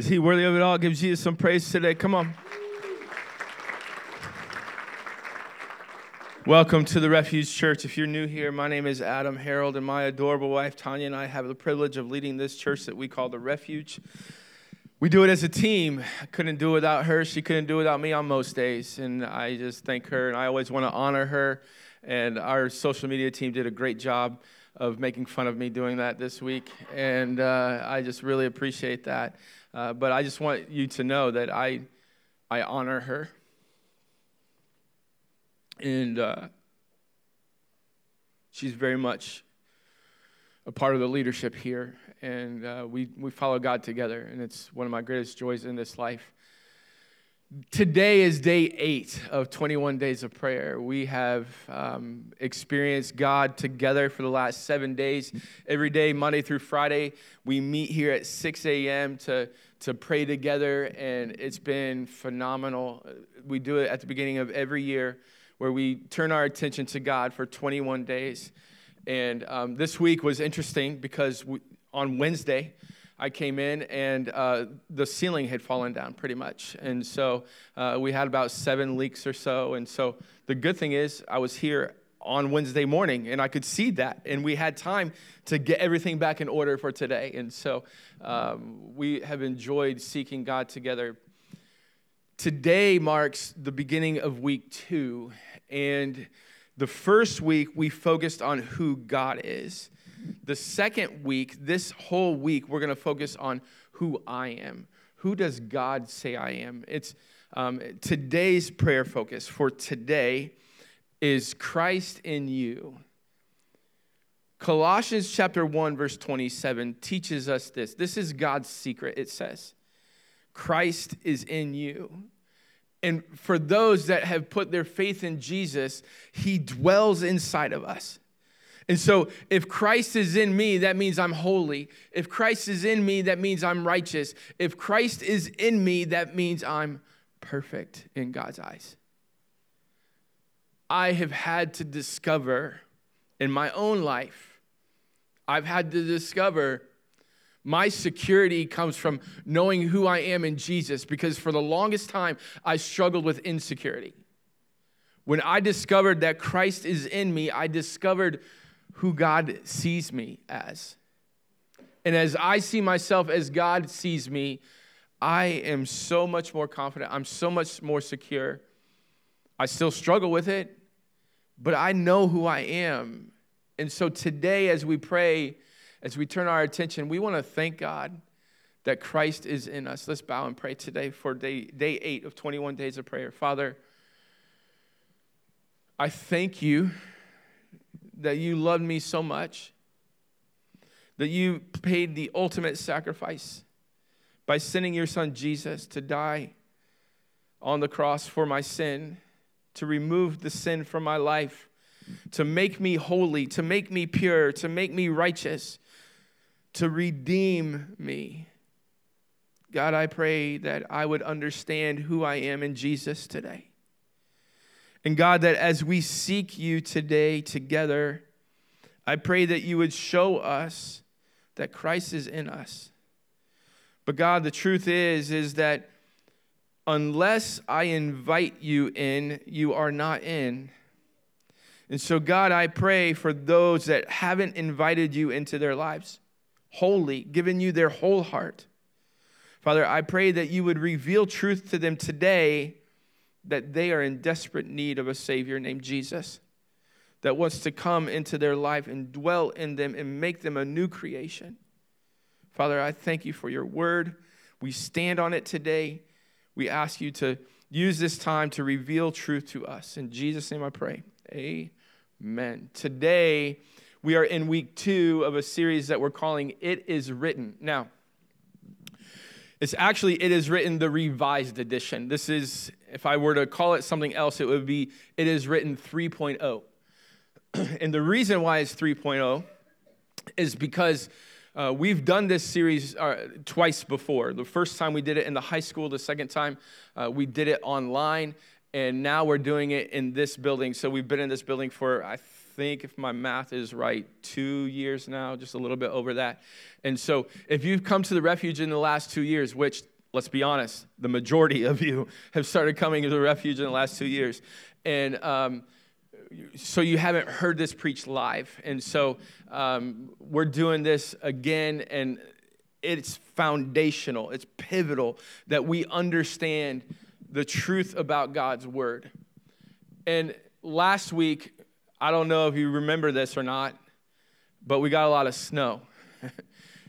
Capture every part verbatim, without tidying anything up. Is he worthy of it all? Give Jesus some praise today. Come on. Welcome to the Refuge Church. If you're new here, my name is Adam Harold, and my adorable wife, Tanya, and I have the privilege of leading this church that we call the Refuge. We do it as a team. I couldn't do it without her. She couldn't do it without me on most days, and I just thank her, and I always want to honor her, and our social media team did a great job of making fun of me doing that this week, and uh, I just really appreciate that. Uh, but I just want you to know that I, I honor her. And uh, she's very much a part of the leadership here, and uh, we, we follow God together, and it's one of my greatest joys in this life. Today is day eight of twenty-one days of prayer. We have um, experienced God together for the last seven days. Every day, Monday through Friday, we meet here at six a.m. to to pray together, and it's been phenomenal. We do it at the beginning of every year, where we turn our attention to God for twenty-one days. And um, this week was interesting because we, on Wednesday, I came in, and uh, the ceiling had fallen down pretty much. And so uh, we had about seven leaks or so. And so the good thing is I was here on Wednesday morning, and I could see that. And we had time to get everything back in order for today. And so um, we have enjoyed seeking God together. Today marks the beginning of week two. And the first week, we focused on who God is. The second week, this whole week, we're going to focus on who I am. Who does God say I am? It's um, today's prayer focus for today is Christ in you. Colossians chapter one, verse twenty-seven teaches us this. This is God's secret, it says. Christ is in you. And for those that have put their faith in Jesus, he dwells inside of us. And so if Christ is in me, that means I'm holy. If Christ is in me, that means I'm righteous. If Christ is in me, that means I'm perfect in God's eyes. I have had to discover in my own life, I've had to discover my security comes from knowing who I am in Jesus, because for the longest time, I struggled with insecurity. When I discovered that Christ is in me, I discovered who God sees me as. And as I see myself as God sees me, I am so much more confident. I'm so much more secure. I still struggle with it, but I know who I am. And so today, as we pray, as we turn our attention, we want to thank God that Christ is in us. Let's bow and pray today for day, day eight of twenty-one days of prayer. Father, I thank you that you loved me so much, that you paid the ultimate sacrifice by sending your son Jesus to die on the cross for my sin, to remove the sin from my life, to make me holy, to make me pure, to make me righteous, to redeem me. God, I pray that I would understand who I am in Jesus today. And God, that as we seek you today together, I pray that you would show us that Christ is in us. But God, the truth is, is that unless I invite you in, you are not in. And so, God, I pray for those that haven't invited you into their lives, wholly, given you their whole heart. Father, I pray that you would reveal truth to them today, that they are in desperate need of a Savior named Jesus, that wants to come into their life and dwell in them and make them a new creation. Father, I thank you for your word. We stand on it today. We ask you to use this time to reveal truth to us. In Jesus' name I pray. Amen. Amen. Today, we are in week two of a series that we're calling It Is Written. Now, it's actually It Is Written, the revised edition. This is, if I were to call it something else, it would be It Is Written three point oh. And the reason why it's three point oh is because uh, we've done this series uh, twice before. The first time we did it in the high school, the second time uh, we did it online. And now we're doing it in this building. So we've been in this building for, I think, if my math is right, two years now, just a little bit over that. And so if you've come to the Refuge in the last two years, which let's be honest, the majority of you have started coming to the Refuge in the last two years. And um, so you haven't heard this preached live. And so um, we're doing this again, and it's foundational. It's pivotal that we understand the truth about God's word. And last week, I don't know if you remember this or not, but we got a lot of snow.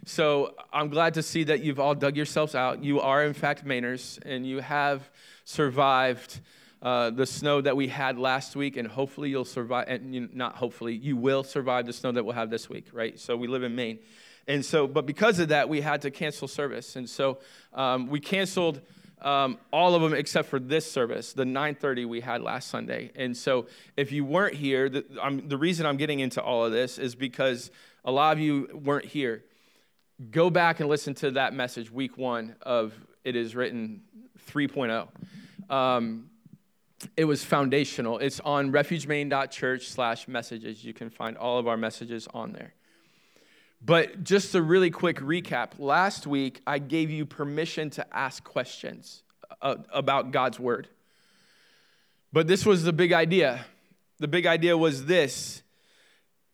So I'm glad to see that you've all dug yourselves out. You are, in fact, Mainers, and you have survived uh, the snow that we had last week, and hopefully you'll survive, and you, not hopefully, you will survive the snow that we'll have this week, right? So we live in Maine. And so, but because of that, we had to cancel service. And so um, we canceled Um, all of them except for this service, the nine thirty we had last Sunday. And so if you weren't here, the, I'm, the reason I'm getting into all of this is because a lot of you weren't here. Go back and listen to that message, week one of It Is Written three point oh. Um, it was foundational. It's on refugemaine dot church slash messages. You can find all of our messages on there. But just a really quick recap. Last week, I gave you permission to ask questions uh, about God's word. But this was the big idea. The big idea was this.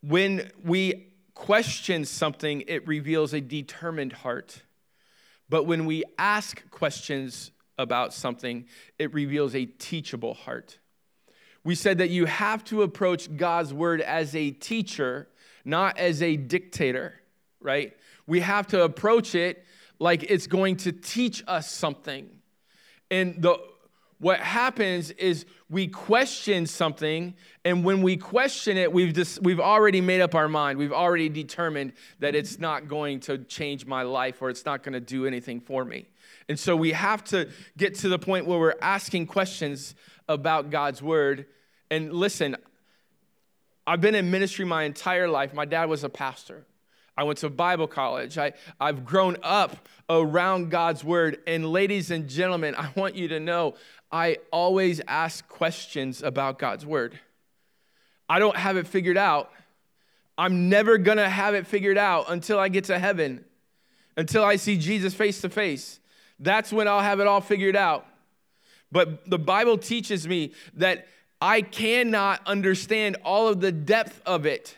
When we question something, it reveals a determined heart. But when we ask questions about something, it reveals a teachable heart. We said that you have to approach God's word as a teacher, not as a dictator, right? We have to approach it like it's going to teach us something. And the what happens is we question something, and when we question it, we've just, we've already made up our mind. We've already determined that it's not going to change my life, or it's not going to do anything for me. And so we have to get to the point where we're asking questions about God's word. And listen, I've been in ministry my entire life. My dad was a pastor. I went to Bible college. I, I've grown up around God's word. And ladies and gentlemen, I want you to know, I always ask questions about God's word. I don't have it figured out. I'm never going to have it figured out until I get to heaven, until I see Jesus face to face. That's when I'll have it all figured out. But the Bible teaches me that I cannot understand all of the depth of it.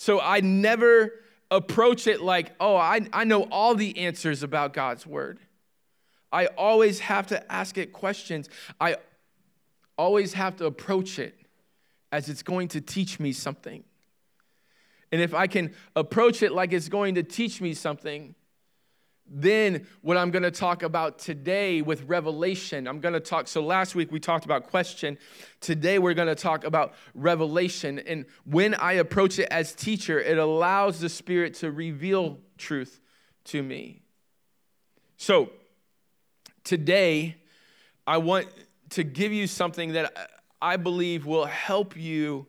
So I never approach it like, oh, I, I know all the answers about God's word. I always have to ask it questions. I always have to approach it as it's going to teach me something. And if I can approach it like it's going to teach me something, then what I'm going to talk about today with revelation, I'm going to talk, so last week we talked about question. Today we're going to talk about revelation. And when I approach it as teacher, it allows the Spirit to reveal truth to me. So today I want to give you something that I believe will help you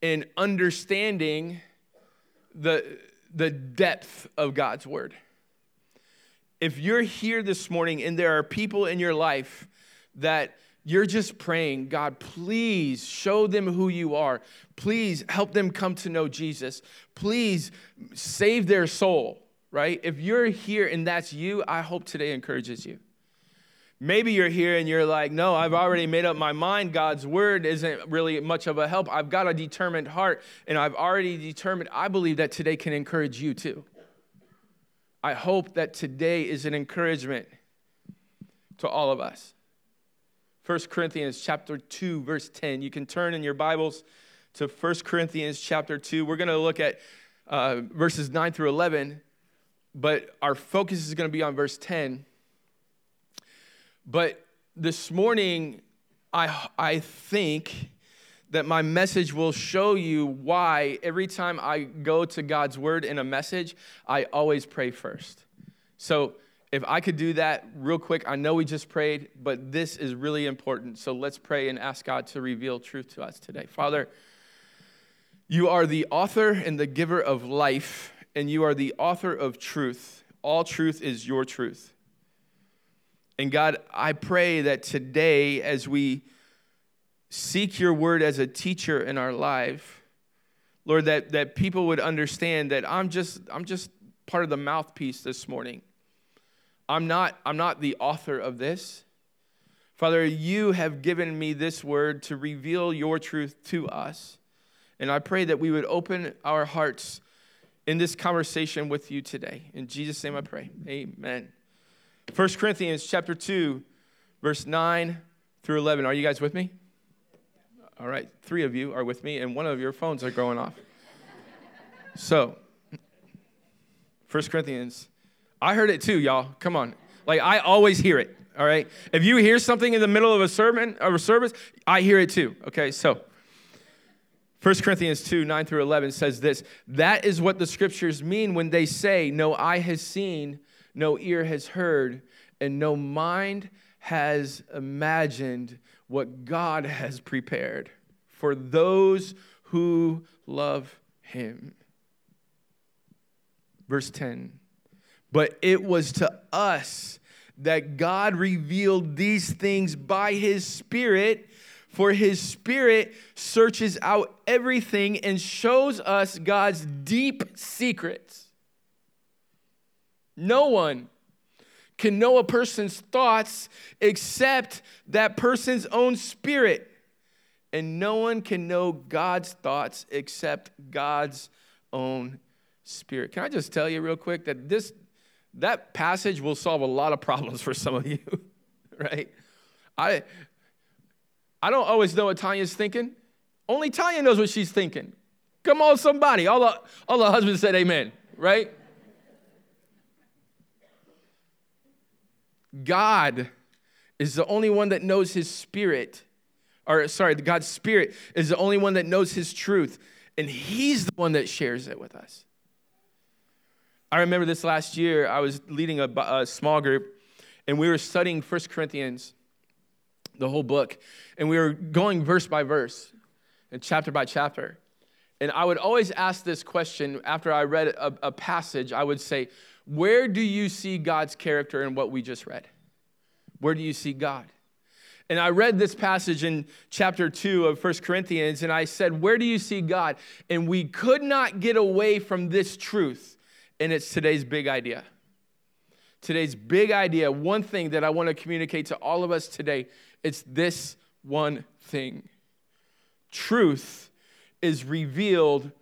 in understanding the, the depth of God's word. If you're here this morning and there are people in your life that you're just praying, God, please show them who you are. Please help them come to know Jesus. Please save their soul, right? If you're here and that's you, I hope today encourages you. Maybe you're here and you're like, no, I've already made up my mind. God's word isn't really much of a help. I've got a determined heart, and I've already determined. I believe that today can encourage you too. I hope that today is an encouragement to all of us. First Corinthians chapter two, verse ten. You can turn in your Bibles to First Corinthians chapter two. We're going to look at uh, verses nine through eleven, but our focus is going to be on verse ten. But this morning, I I think that my message will show you why every time I go to God's word in a message, I always pray first. So if I could do that real quick, I know we just prayed, but this is really important. So let's pray and ask God to reveal truth to us today. Father, you are the author and the giver of life, and you are the author of truth. All truth is your truth. And God, I pray that today, as we seek your word as a teacher in our life, Lord, that, that people would understand that I'm just I'm just part of the mouthpiece this morning. I'm not, I'm not the author of this. Father, you have given me this word to reveal your truth to us. And I pray that we would open our hearts in this conversation with you today. In Jesus' name I pray. Amen. First Corinthians chapter two, verse nine through eleven. Are you guys with me? All right, three of you are with me, and one of your phones are going off. So, First Corinthians, I heard it too, y'all. Come on. Like, I always hear it, all right? If you hear something in the middle of a sermon or a service, I hear it too, okay? So, First Corinthians two, nine through eleven says this: that is what the scriptures mean when they say, no eye has seen, no ear has heard, and no mind has imagined what God has prepared for those who love him. Verse ten, but it was to us that God revealed these things by his Spirit, for his Spirit searches out everything and shows us God's deep secrets. No one can know a person's thoughts except that person's own spirit. And no one can know God's thoughts except God's own spirit. Can I just tell you real quick that this that passage will solve a lot of problems for some of you, right? I, I don't always know what Tanya's thinking. Only Tanya knows what she's thinking. Come on, somebody. All the, all the husbands said amen, right? God is the only one that knows his spirit, or sorry, God's Spirit is the only one that knows his truth, and he's the one that shares it with us. I remember this last year, I was leading a, a small group, and we were studying First Corinthians, the whole book, and we were going verse by verse and chapter by chapter, and I would always ask this question after I read a, a passage. I would say, where do you see God's character in what we just read? Where do you see God? And I read this passage in chapter two of First Corinthians, and I said, where do you see God? And we could not get away from this truth, and it's today's big idea. Today's big idea, one thing that I want to communicate to all of us today, it's this one thing. Truth is revealed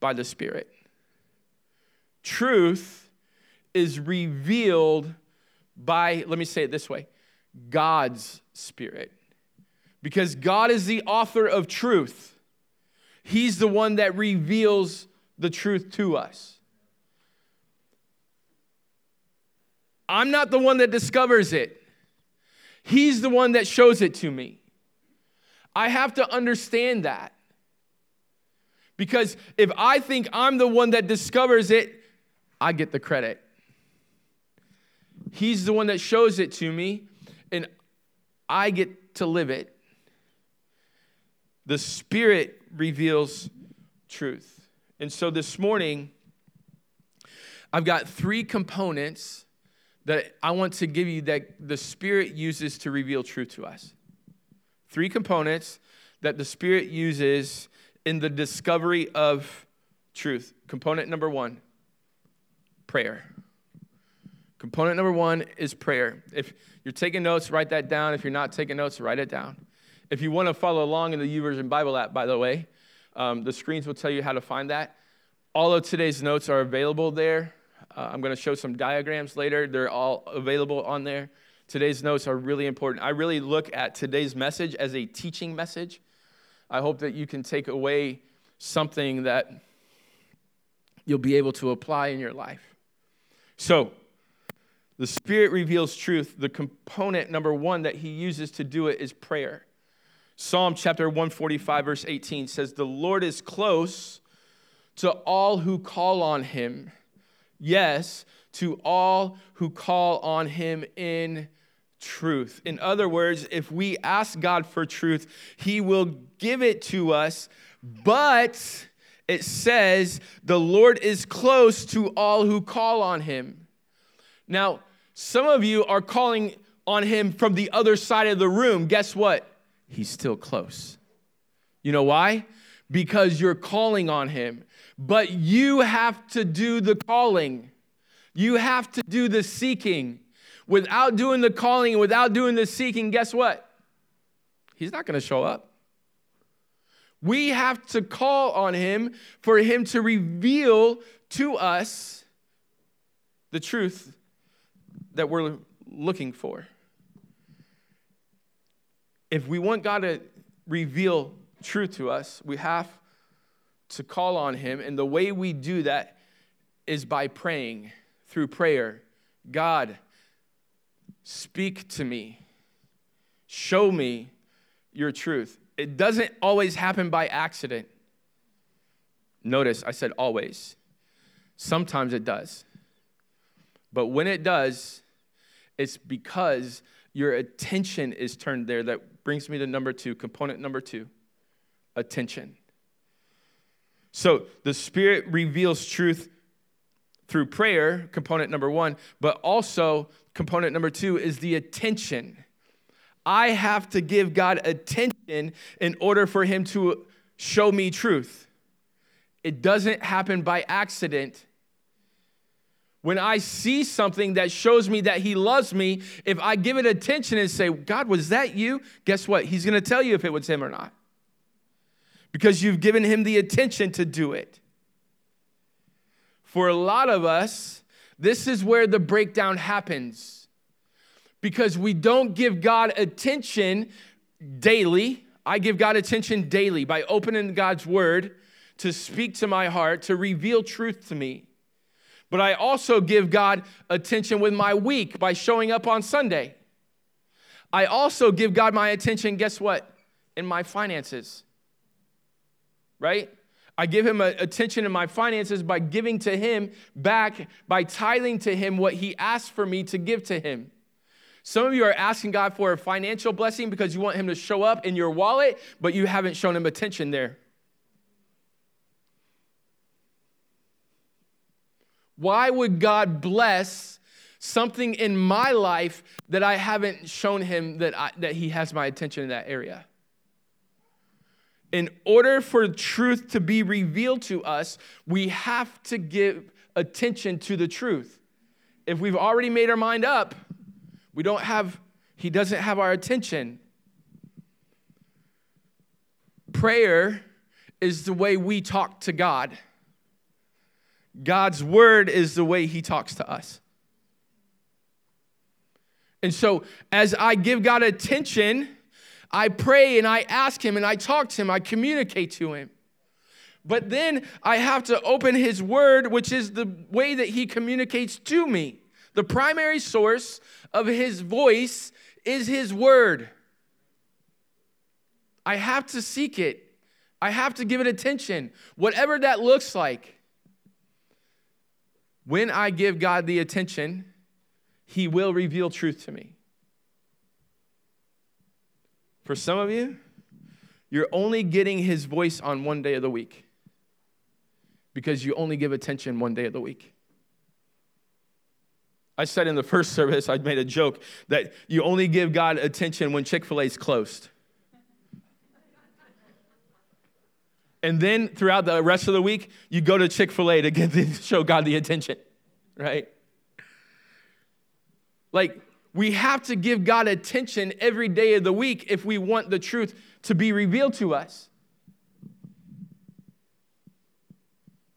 by the Spirit. Truth is revealed by, let me say it this way, God's Spirit. Because God is the author of truth. He's the one that reveals the truth to us. I'm not the one that discovers it. He's the one that shows it to me. I have to understand that. Because if I think I'm the one that discovers it, I get the credit. He's the one that shows it to me, and I get to live it. The Spirit reveals truth. And so this morning, I've got three components that I want to give you that the Spirit uses to reveal truth to us. Three components that the Spirit uses in the discovery of truth. Component number one, prayer. Component number one is prayer. If you're taking notes, write that down. If you're not taking notes, write it down. If you want to follow along in the YouVersion Bible app, by the way, um, the screens will tell you how to find that. All of today's notes are available there. Uh, I'm going to show some diagrams later. They're all available on there. Today's notes are really important. I really look at today's message as a teaching message. I hope that you can take away something that you'll be able to apply in your life. So, the Spirit reveals truth. The component number one that he uses to do it is prayer. Psalm chapter one forty-five, verse eighteen says, the Lord is close to all who call on him. Yes, to all who call on him in truth. In other words, if we ask God for truth, he will give it to us, but it says the Lord is close to all who call on him. Now, some of you are calling on him from the other side of the room. Guess what? He's still close. You know why? Because you're calling on him. But you have to do the calling. You have to do the seeking. without doing the calling, without doing the seeking, guess what? He's not going to show up. We have to call on him for him to reveal to us the truth that we're looking for. If we want God to reveal truth to us, we have to call on him. And the way we do that is by praying, through prayer. God, speak to me. Show me your truth. It doesn't always happen by accident. Notice I said always. Sometimes it does. But when it does, it's because your attention is turned there. That brings me to number two, component number two, attention. So the Spirit reveals truth through prayer, component number one, but also component number two is the attention. I have to give God attention in order for him to show me truth. It doesn't happen by accident. When I see something that shows me that he loves me, if I give it attention and say, God, was that you? Guess what? He's going to tell you if it was him or not, because you've given him the attention to do it. For a lot of us, this is where the breakdown happens, because we don't give God attention daily. I give God attention daily by opening God's word to speak to my heart, to reveal truth to me. But I also give God attention with my week by showing up on Sunday. I also give God my attention, guess what? In my finances, right? I give him attention in my finances by giving to him back, by tithing to him what he asked for me to give to him. Some of you are asking God for a financial blessing because you want him to show up in your wallet, but you haven't shown him attention there. Why would God bless something in my life that I haven't shown him that, I, that he has my attention in that area? In order for truth to be revealed to us, we have to give attention to the truth. If we've already made our mind up, We don't have, he doesn't have our attention. Prayer is the way we talk to God. God's word is the way he talks to us. And so as I give God attention, I pray and I ask him and I talk to him, I communicate to him. But then I have to open his word, which is the way that he communicates to me. The primary source of his voice is his word. I have to seek it. I have to give it attention, whatever that looks like. When I give God the attention, he will reveal truth to me. For some of you, you're only getting his voice on one day of the week because you only give attention one day of the week. I said in the first service, I made a joke that you only give God attention when Chick-fil-A is closed. And then throughout the rest of the week, you go to Chick-fil-A to get the, show God the attention, right? Like, we have to give God attention every day of the week if we want the truth to be revealed to us.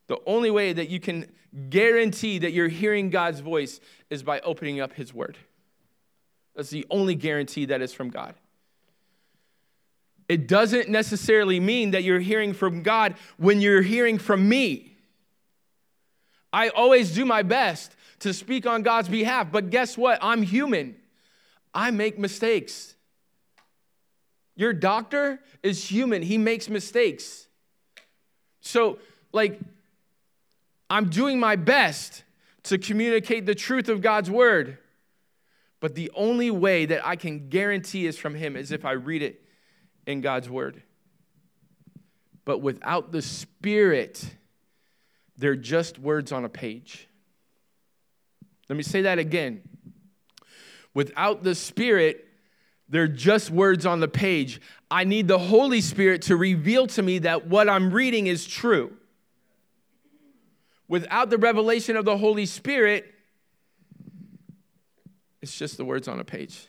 The only way that you can guarantee that you're hearing God's voice is by opening up his word. That's the only guarantee that is from God. It doesn't necessarily mean that you're hearing from God when you're hearing from me. I always do my best to speak on God's behalf, but guess what? I'm human. I make mistakes. Your doctor is human. He makes mistakes. So, like, I'm doing my best to communicate the truth of God's word. But the only way that I can guarantee is from him is if I read it in God's word. But without the Spirit, they're just words on a page. Let me say that again. Without the Spirit, they're just words on the page. I need the Holy Spirit to reveal to me that what I'm reading is true. Without the revelation of the Holy Spirit, It's just the words on a page.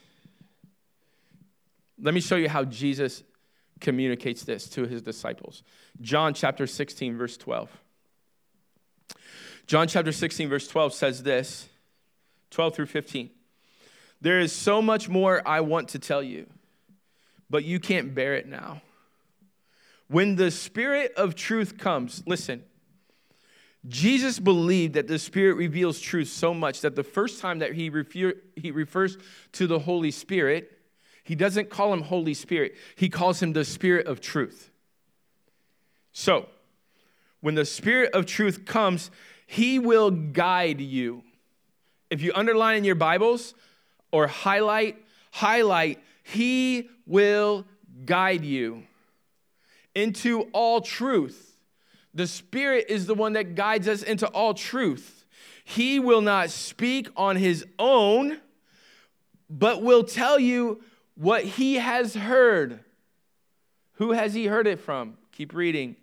Let me show you how Jesus communicates this to his disciples. John chapter sixteen, verse twelve. John chapter sixteen, verse twelve says this, twelve through fifteen. There is so much more I want to tell you, but you can't bear it now. When the Spirit of truth comes, listen, Jesus believed that the Spirit reveals truth so much that the first time that he refer- he refers to the Holy Spirit, he doesn't call him Holy Spirit. He calls him the Spirit of truth. So, when the Spirit of truth comes, he will guide you. If you underline in your Bibles or highlight, highlight, he will guide you into all truth. The Spirit is the one that guides us into all truth. He will not speak on his own, but will tell you what he has heard. Who has he heard it from? Keep reading.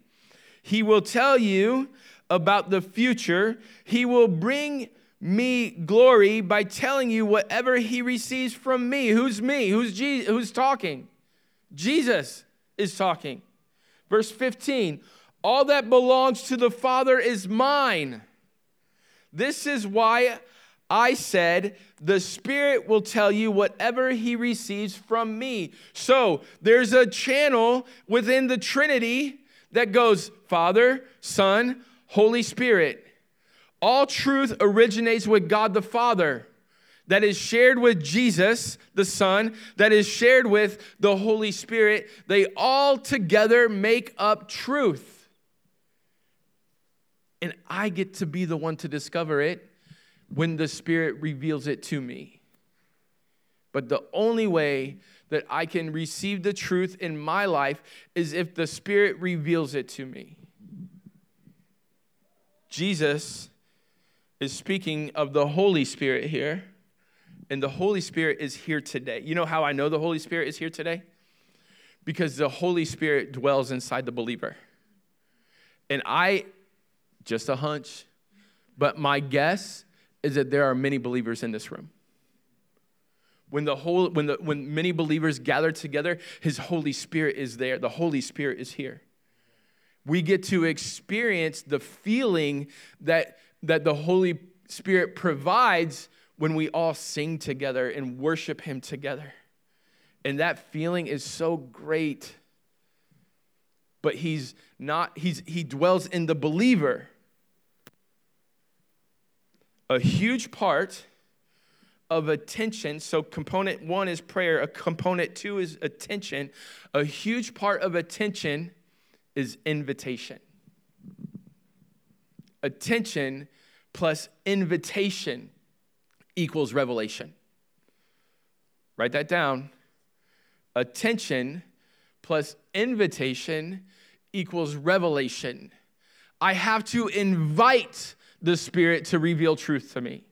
He will tell you about the future. He will bring me glory by telling you whatever he receives from me. Who's me? Who's Jesus? Who's talking? Jesus is talking. Verse fifteen, all that belongs to the Father is mine. This is why I said, the Spirit will tell you whatever he receives from me. So there's a channel within the Trinity that goes Father, Son, Holy Spirit. All truth originates with God the Father, that is shared with Jesus, the Son, that is shared with the Holy Spirit. They all together make up truth. And I get to be the one to discover it when the Spirit reveals it to me. But the only way that I can receive the truth in my life is if the Spirit reveals it to me. Jesus is speaking of the Holy Spirit here. And the Holy Spirit is here today. You know how I know the Holy Spirit is here today? Because the Holy Spirit dwells inside the believer. And I, just a hunch, but my guess is that there are many believers in this room. When the whole, when the, when many believers gather together, his Holy Spirit is there. The Holy Spirit is here. We get to experience the feeling that, that the Holy Spirit provides when we all sing together and worship him together. And that feeling is so great. But he's not, he's, he dwells in the believer. A huge part of attention, so component one is prayer, a component two is attention. A huge part of attention is invitation. Attention plus invitation equals revelation. Write that down. Attention plus invitation equals revelation. I have to invite the Spirit to reveal truth to me.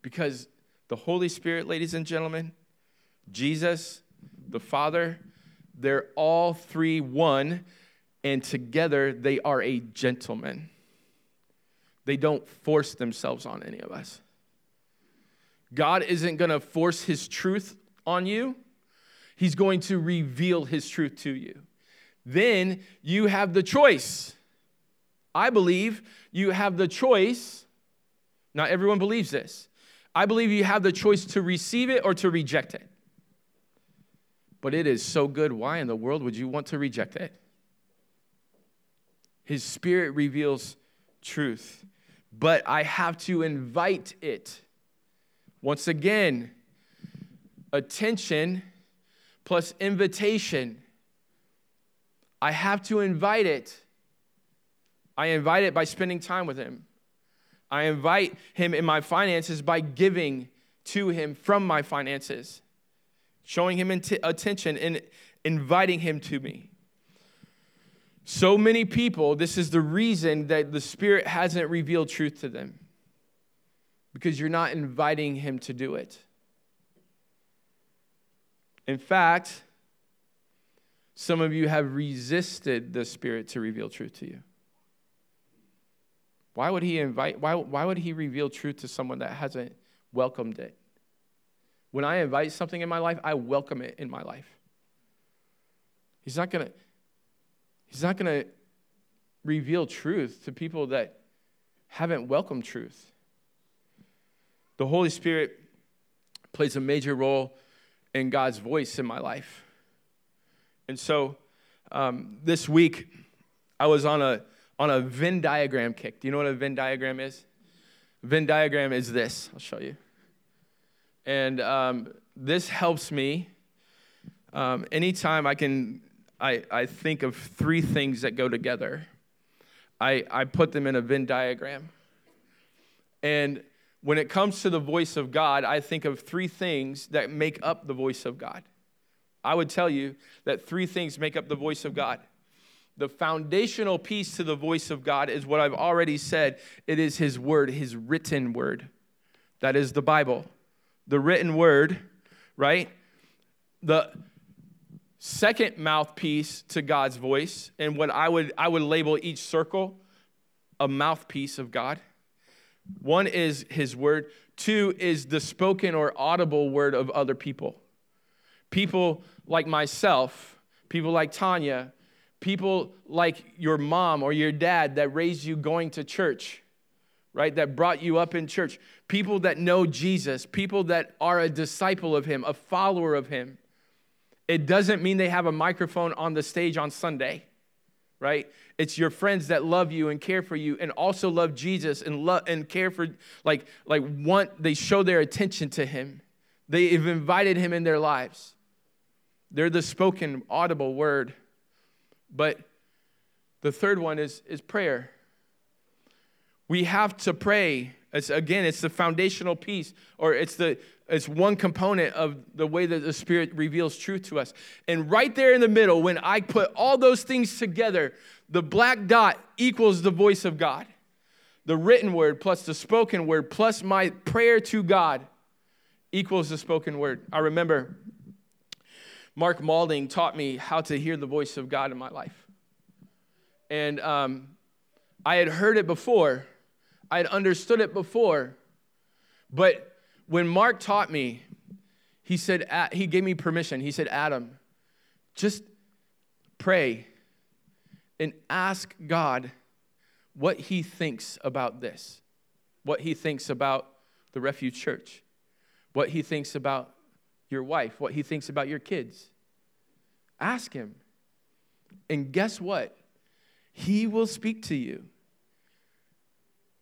Because the Holy Spirit, ladies and gentlemen, Jesus, the Father, they're all three one, and together they are a gentleman. They don't force themselves on any of us. God isn't going to force his truth on you. He's going to reveal his truth to you. Then you have the choice. I believe you have the choice. Not everyone believes this. I believe you have the choice to receive it or to reject it. But it is so good. Why in the world would you want to reject it? His Spirit reveals truth, but I have to invite it. Once again, attention plus invitation. I have to invite it. I invite it by spending time with him. I invite him in my finances by giving to him from my finances, showing him int- attention and inviting him to me. So many people, this is the reason that the Spirit hasn't revealed truth to them. Because you're not inviting him to do it. In fact, some of you have resisted the Spirit to reveal truth to you. Why would he invite, why, why would he reveal truth to someone that hasn't welcomed it When I invite something in my life, I welcome it in my life. He's not going to, he's not going to reveal truth to people that haven't welcomed truth. The Holy Spirit plays a major role in God's voice in my life. And so um, this week, I was on a on a Venn diagram kick. Do you know what a Venn diagram is? Venn diagram is this. I'll show you. And um, this helps me. Um, anytime I can, I, I think of three things that go together. I, I put them in a Venn diagram. And when it comes to the voice of God, I think of three things that make up the voice of God. I would tell you that three things make up the voice of God. The foundational piece to the voice of God is what I've already said. It is his word, his written word. That is the Bible. The written word, right? The second mouthpiece to God's voice, and what I would I would label each circle a mouthpiece of God. One is his word. Two is the spoken or audible word of other people. People like myself, people like Tanya, people like your mom or your dad that raised you going to church, right? That brought you up in church. People that know Jesus, people that are a disciple of him, a follower of him. It doesn't mean they have a microphone on the stage on Sunday. Right? It's your friends that love you and care for you and also love Jesus and love and care for, like, like want, they show their attention to him. They have invited him in their lives. They're the spoken, audible word. But the third one is, is prayer. We have to pray. It's, again, it's the foundational piece, or it's the it's one component of the way that the Spirit reveals truth to us. And right there in the middle, when I put all those things together, the black dot equals the voice of God. The written word plus the spoken word plus my prayer to God equals the spoken word. I remember Mark Malding taught me how to hear the voice of God in my life. And um, I had heard it before. I had understood it before, but when Mark taught me, he said, he gave me permission. He said, Adam, just pray and ask God what he thinks about this, what he thinks about the Refuge Church, what he thinks about your wife, what he thinks about your kids. Ask him. And guess what? He will speak to you.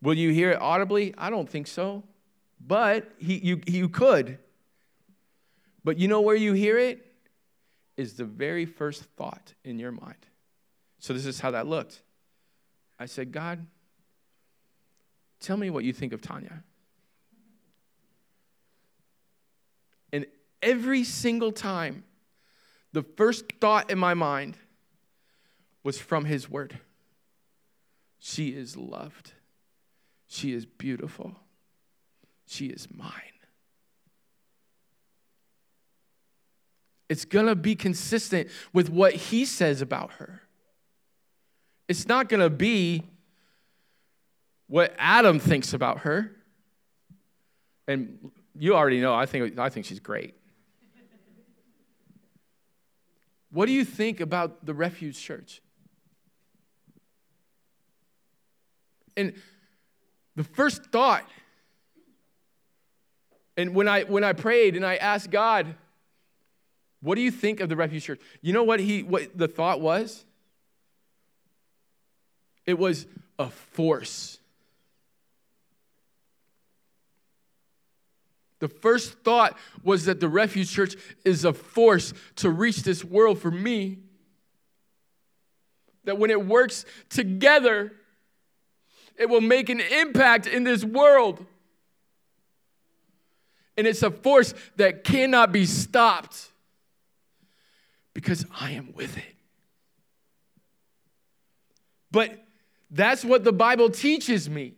Will you hear it audibly? I don't think so. But he, you, you could. But you know where you hear it? Is the very first thought in your mind. So this is how that looked. I said, God, tell me what you think of Tanya. And every single time, the first thought in my mind was from his word. She is loved. She is beautiful. She is mine. It's going to be consistent with what he says about her. It's not going to be what Adam thinks about her. And you already know, I think, I think she's great. What do you think about the Refuge Church? And the first thought... And when I when I prayed and I asked God, what do you think of the Refuge Church? You know what he what the thought was? It was a force. The first thought was that the Refuge Church is a force to reach this world for me. That when it works together, it will make an impact in this world. And it's a force that cannot be stopped because I am with it. But that's what the Bible teaches me.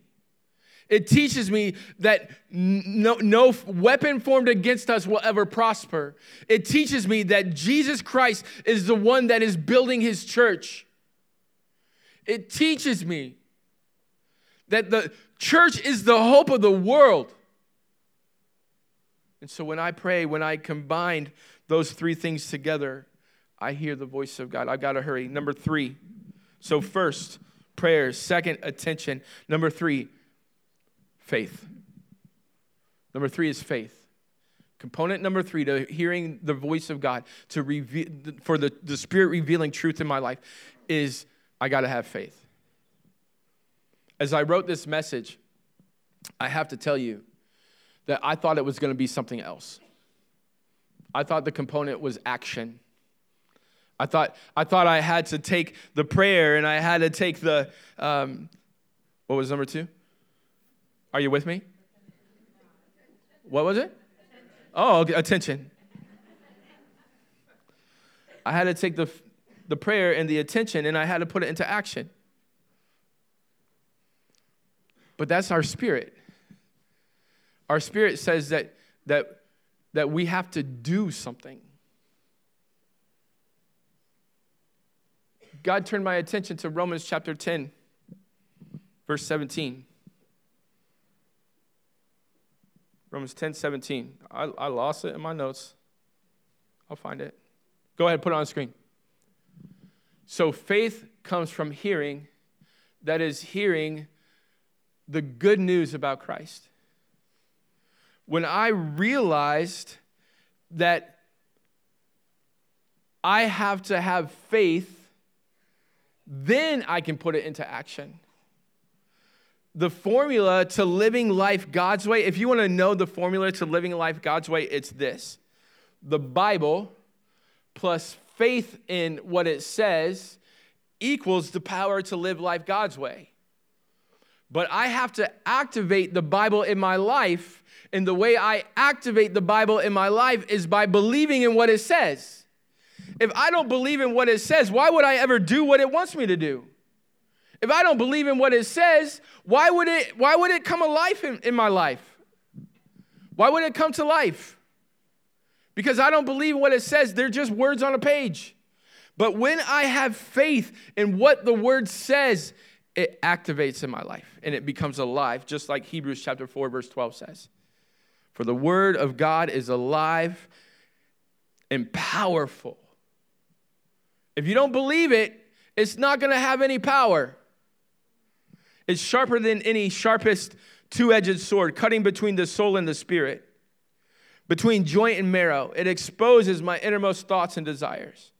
It teaches me that no, no weapon formed against us will ever prosper. It teaches me that Jesus Christ is the one that is building his church. It teaches me that the church is the hope of the world. And so when I pray, when I combine those three things together, I hear the voice of God. I've got to hurry. Number three. So first, prayers. Second, attention. Number three, faith. Number three is faith. Component number three to hearing the voice of God, to reveal, for the, the Spirit revealing truth in my life, is I got to have faith. As I wrote this message, I have to tell you that I thought it was going to be something else. I thought the component was action. I thought I thought I had to take the prayer and I had to take the, um, what was number two? Are you with me? What was it? Oh, attention. I had to take the the prayer and the attention, and I had to put it into action. But that's our spirit. Our spirit says that that that we have to do something. God turned my attention to Romans chapter ten, verse seventeen. Romans ten, seventeen. I, I lost it in my notes. I'll find it. Go ahead, put it on the screen. So faith comes from hearing, that is hearing the good news about Christ. When I realized that I have to have faith, then I can put it into action. The formula to living life God's way, if you want to know the formula to living life God's way, it's this. The Bible plus faith in what it says equals the power to live life God's way. But I have to activate the Bible in my life, and the way I activate the Bible in my life is by believing in what it says. If I don't believe in what it says, why would I ever do what it wants me to do? If I don't believe in what it says, why would it, why would it come alive in, in my life? Why would it come to life? Because I don't believe what it says. They're just words on a page. But when I have faith in what the word says, it activates in my life and it becomes alive, just like Hebrews chapter four, verse twelve says. For the word of God is alive and powerful. If you don't believe it, it's not going to have any power. It's sharper than any sharpest two-edged sword, cutting between the soul and the spirit, between joint and marrow. It exposes my innermost thoughts and desires.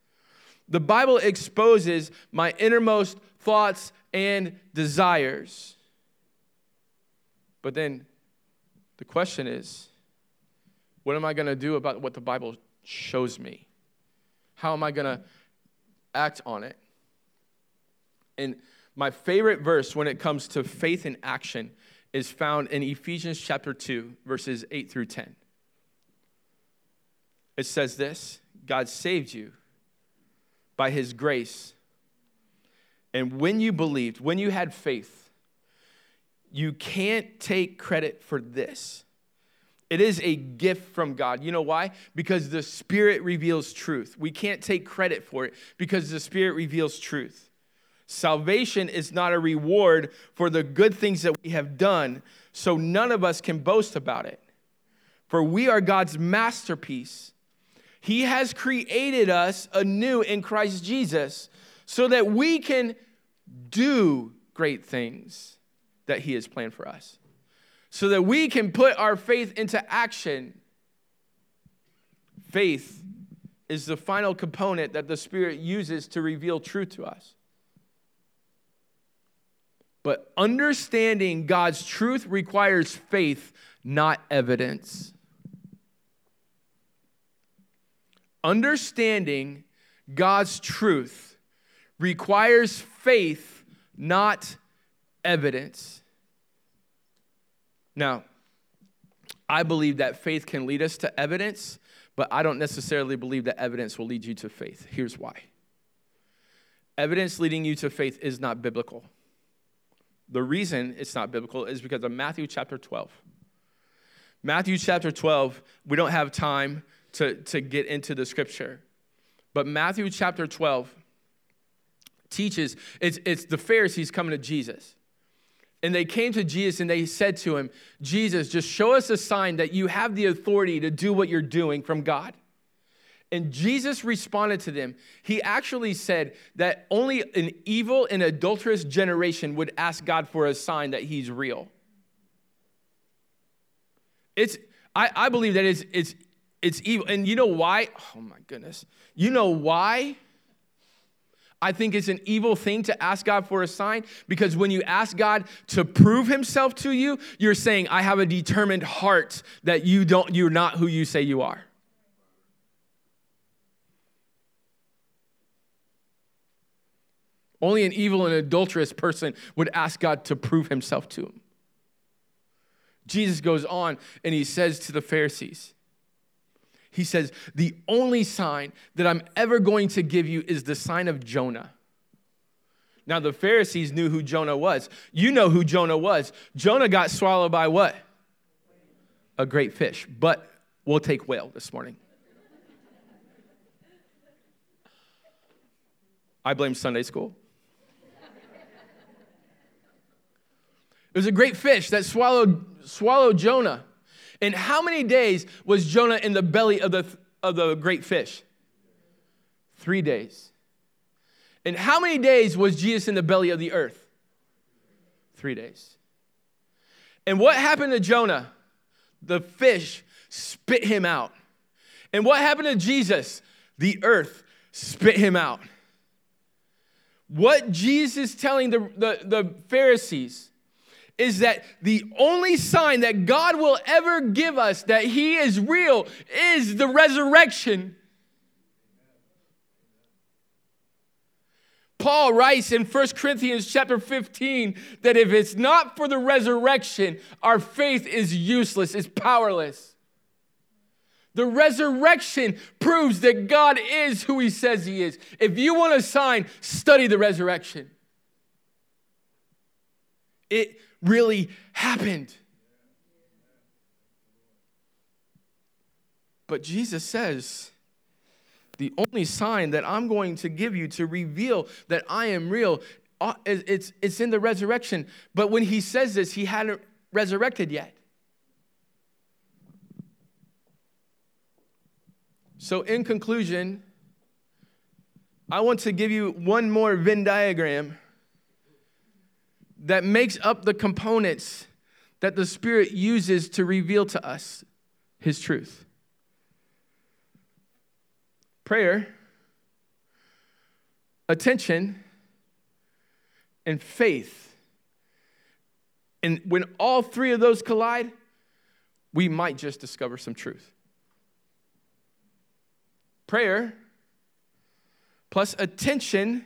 The Bible exposes my innermost thoughts and desires. But then the question is, what am I going to do about what the Bible shows me? How am I going to act on it? And my favorite verse when it comes to faith in action is found in Ephesians chapter two, verses eight through ten. It says this: God saved you by his grace. And when you believed, when you had faith, you can't take credit for this. It is a gift from God. You know why? Because the Spirit reveals truth. We can't take credit for it because the Spirit reveals truth. Salvation is not a reward for the good things that we have done, so none of us can boast about it. For we are God's masterpiece. He has created us anew in Christ Jesus so that we can do great things that he has planned for us, so that we can put our faith into action. Faith is the final component that the Spirit uses to reveal truth to us. But understanding God's truth requires faith, not evidence. Understanding God's truth requires faith, not evidence. Now, I believe that faith can lead us to evidence, but I don't necessarily believe that evidence will lead you to faith. Here's why. Evidence leading you to faith is not biblical. The reason it's not biblical is because of Matthew chapter twelve. Matthew chapter twelve, we don't have time to, to get into the scripture. But Matthew chapter twelve teaches, it's, it's the Pharisees coming to Jesus. And they came to Jesus and they said to him, Jesus, just show us a sign that you have the authority to do what you're doing from God. And Jesus responded to them. He actually said that only an evil and adulterous generation would ask God for a sign that he's real. It's I, I believe that it's it's it's evil. And you know why? Oh my goodness. You know why? I think it's an evil thing to ask God for a sign, because when you ask God to prove himself to you, you're saying, I have a determined heart that you don't, you're not who you say you are. Only an evil and adulterous person would ask God to prove himself to him. Jesus goes on and he says to the Pharisees, he says, the only sign that I'm ever going to give you is the sign of Jonah. Now, the Pharisees knew who Jonah was. You know who Jonah was. Jonah got swallowed by what? A great fish. But we'll take whale this morning. I blame Sunday school. It was a great fish that swallowed, swallowed Jonah. And how many days was Jonah in the belly of the, of the great fish? Three days. And how many days was Jesus in the belly of the earth? Three days. And what happened to Jonah? The fish spit him out. And what happened to Jesus? The earth spit him out. What Jesus is telling the, the, the Pharisees is that the only sign that God will ever give us that he is real is the resurrection. Paul writes in First Corinthians chapter fifteen that if it's not for the resurrection, our faith is useless, it's powerless. The resurrection proves that God is who he says he is. If you want a sign, study the resurrection. It really happened. But Jesus says, the only sign that I'm going to give you to reveal that I am real, it's, it's in the resurrection. But when he says this, he hadn't resurrected yet. So in conclusion, I want to give you one more Venn diagram that makes up the components that the Spirit uses to reveal to us his truth. Prayer, attention, and faith. And when all three of those collide, we might just discover some truth. Prayer plus attention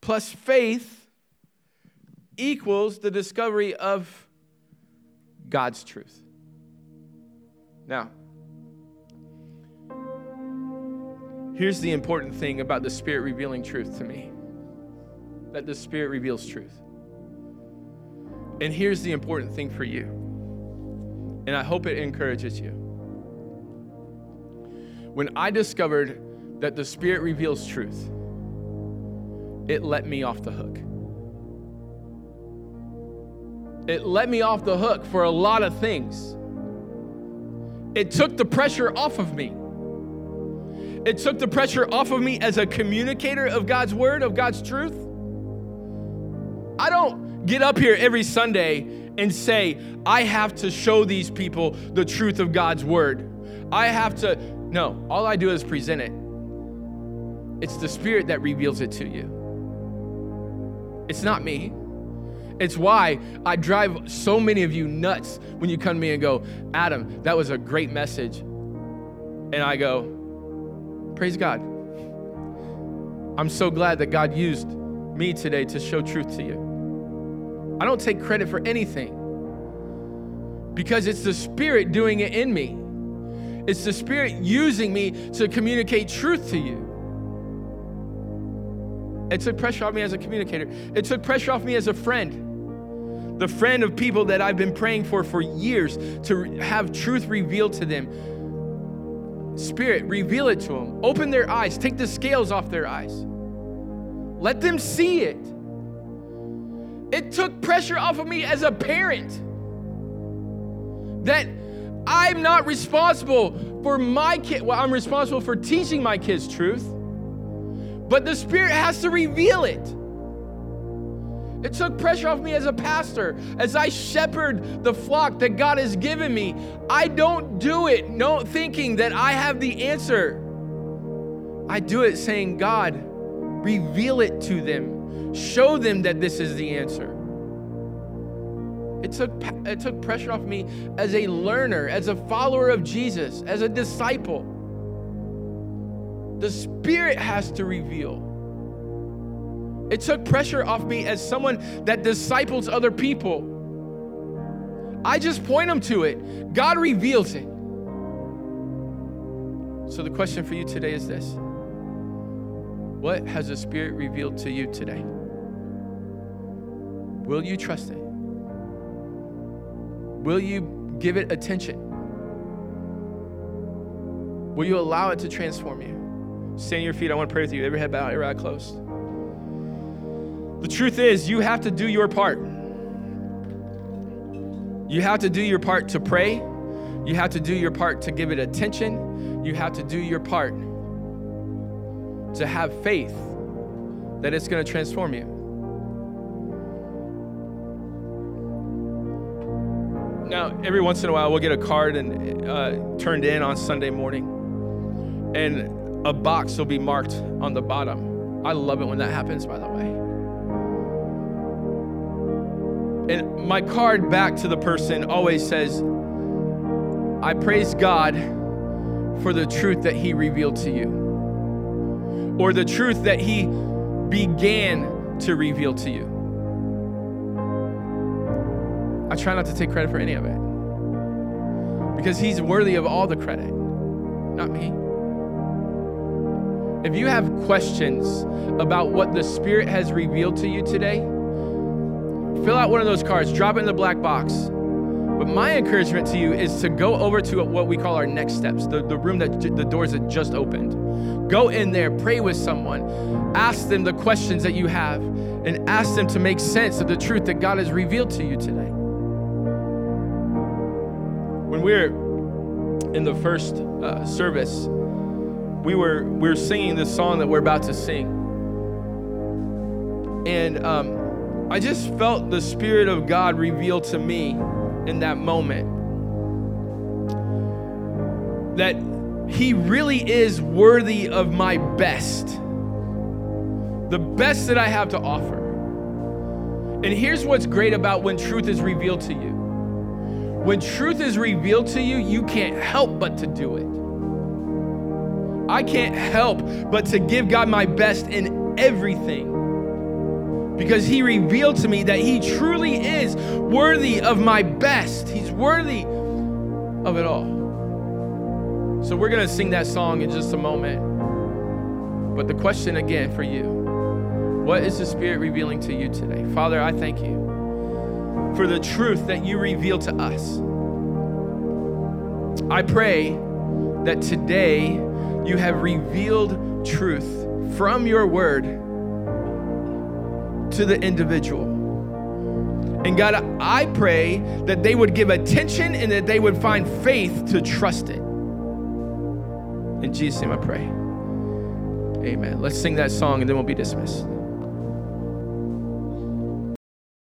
plus faith equals the discovery of God's truth. Now, here's the important thing about the Spirit revealing truth to me, that the Spirit reveals truth. And here's the important thing for you, and I hope it encourages you. When I discovered that the Spirit reveals truth, it let me off the hook. It let me off the hook for a lot of things. It took the pressure off of me. It took the pressure off of me as a communicator of God's word, of God's truth. I don't get up here every Sunday and say, I have to show these people the truth of God's word. I have to, no, all I do is present it. It's the Spirit that reveals it to you. It's not me. It's why I drive so many of you nuts when you come to me and go, Adam, that was a great message. And I go, praise God. I'm so glad that God used me today to show truth to you. I don't take credit for anything because it's the Spirit doing it in me. It's the Spirit using me to communicate truth to you. It took pressure off me as a communicator. It took pressure off me as a friend, the friend of people that I've been praying for for years to have truth revealed to them. Spirit, reveal it to them. Open their eyes. Take the scales off their eyes. Let them see it. It took pressure off of me as a parent that I'm not responsible for my kid. Well, I'm responsible for teaching my kids truth, but the Spirit has to reveal it. It took pressure off me as a pastor, as I shepherd the flock that God has given me. I don't do it no, thinking that I have the answer. I do it saying, God, reveal it to them. Show them that this is the answer. It took, it took pressure off me as a learner, as a follower of Jesus, as a disciple. The Spirit has to reveal. It took pressure off me as someone that disciples other people. I just point them to it. God reveals it. So the question for you today is this: what has the Spirit revealed to you today? Will you trust it? Will you give it attention? Will you allow it to transform you? Stand on your feet. I want to pray with you. Every head bowed, every eye closed. The truth is, you have to do your part. You have to do your part to pray. You have to do your part to give it attention. You have to do your part to have faith that it's going to transform you. Now, every once in a while, we'll get a card and uh, turned in on Sunday morning, and a box will be marked on the bottom. I love it when that happens, by the way. And my card back to the person always says, I praise God for the truth that He revealed to you, or the truth that He began to reveal to you. I try not to take credit for any of it, because He's worthy of all the credit, not me. If you have questions about what the Spirit has revealed to you today, fill out one of those cards, drop it in the black box. But my encouragement to you is to go over to what we call our next steps, the, the room that the doors that just opened. Go in there, pray with someone, ask them the questions that you have, and ask them to make sense of the truth that God has revealed to you today. When we were in the first uh, service, we were we were singing this song that we're about to sing, and um, I just felt the Spirit of God reveal to me in that moment that He really is worthy of my best, the best that I have to offer. And here's what's great about when truth is revealed to you. When truth is revealed to you, you can't help but to do it. I can't help but to give God my best in everything, because He revealed to me that He truly is worthy of my best. He's worthy of it all. So we're going to sing that song in just a moment. But the question again for you: what is the Spirit revealing to you today? Father, I thank You for the truth that You reveal to us. I pray that today You have revealed truth from Your word to the individual. And God, I pray that they would give attention and that they would find faith to trust it. In Jesus' name I pray. Amen. Let's sing that song and then we'll be dismissed.